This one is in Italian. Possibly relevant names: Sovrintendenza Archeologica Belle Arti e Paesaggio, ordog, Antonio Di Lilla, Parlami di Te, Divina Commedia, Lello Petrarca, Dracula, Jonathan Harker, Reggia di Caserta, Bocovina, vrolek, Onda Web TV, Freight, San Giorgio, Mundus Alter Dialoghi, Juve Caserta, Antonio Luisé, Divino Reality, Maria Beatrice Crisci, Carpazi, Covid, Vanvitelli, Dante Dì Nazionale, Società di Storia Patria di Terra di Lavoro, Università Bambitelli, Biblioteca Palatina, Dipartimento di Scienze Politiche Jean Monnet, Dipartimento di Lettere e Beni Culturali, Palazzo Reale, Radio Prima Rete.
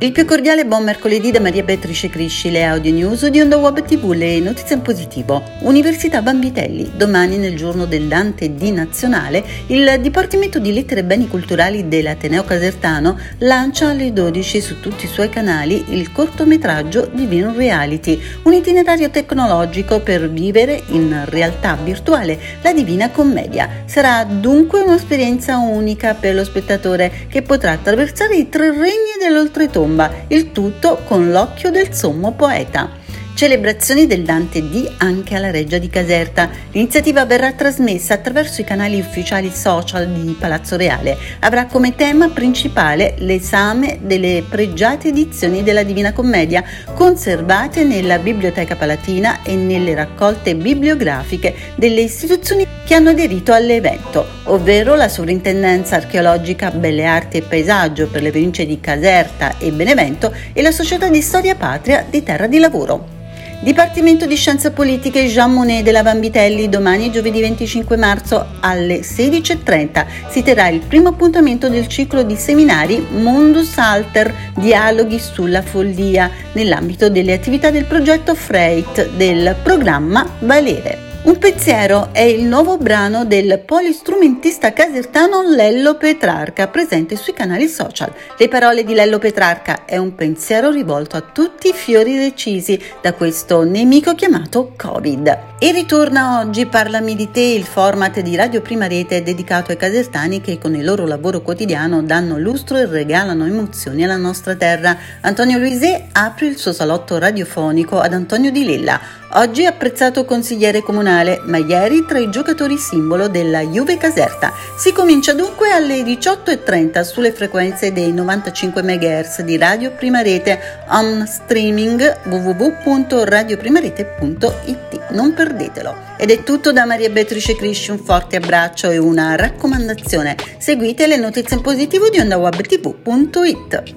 Il più cordiale buon mercoledì da Maria Beatrice Crisci, le audio news di Onda Web TV, le notizie in positivo. Università Bambitelli, domani nel giorno del Dante Dì Nazionale, il Dipartimento di Lettere e Beni Culturali dell'Ateneo Casertano lancia alle 12 su tutti i suoi canali il cortometraggio Divino Reality, un itinerario tecnologico per vivere in realtà virtuale la Divina Commedia. Sarà dunque un'esperienza unica per lo spettatore che potrà attraversare i tre regni dell'oltretomba, il tutto con l'occhio del sommo poeta. Celebrazioni del Dante Dì anche alla Reggia di Caserta. L'iniziativa verrà trasmessa attraverso i canali ufficiali social di Palazzo Reale. Avrà come tema principale l'esame delle pregiate edizioni della Divina Commedia, conservate nella Biblioteca Palatina e nelle raccolte bibliografiche delle istituzioni che hanno aderito all'evento, ovvero la Sovrintendenza Archeologica Belle Arti e Paesaggio per le province di Caserta e Benevento e la Società di Storia Patria di Terra di Lavoro. Dipartimento di Scienze Politiche Jean Monnet della Vanvitelli, domani giovedì 25 marzo alle 16.30 si terrà il primo appuntamento del ciclo di seminari Mundus Alter Dialoghi sulla follia nell'ambito delle attività del progetto Freight del programma Valere. Un pensiero è il nuovo brano del polistrumentista casertano Lello Petrarca, presente sui canali social. Le parole di Lello Petrarca è un pensiero rivolto a tutti i fiori recisi da questo nemico chiamato Covid. E ritorna oggi Parlami di Te, il format di Radio Prima Rete dedicato ai casertani che con il loro lavoro quotidiano danno lustro e regalano emozioni alla nostra terra. Antonio Luisé apre il suo salotto radiofonico ad Antonio Di Lilla, oggi apprezzato consigliere comunale, ma ieri tra i giocatori simbolo della Juve Caserta. Si comincia dunque alle 18.30 sulle frequenze dei 95 MHz di Radio Prima Rete, on streaming www.radioprimarete.it. Non perdetelo. Ed è tutto da Maria Beatrice Crisci, un forte abbraccio e una raccomandazione: seguite le notizie in positivo di ondawebtv.it.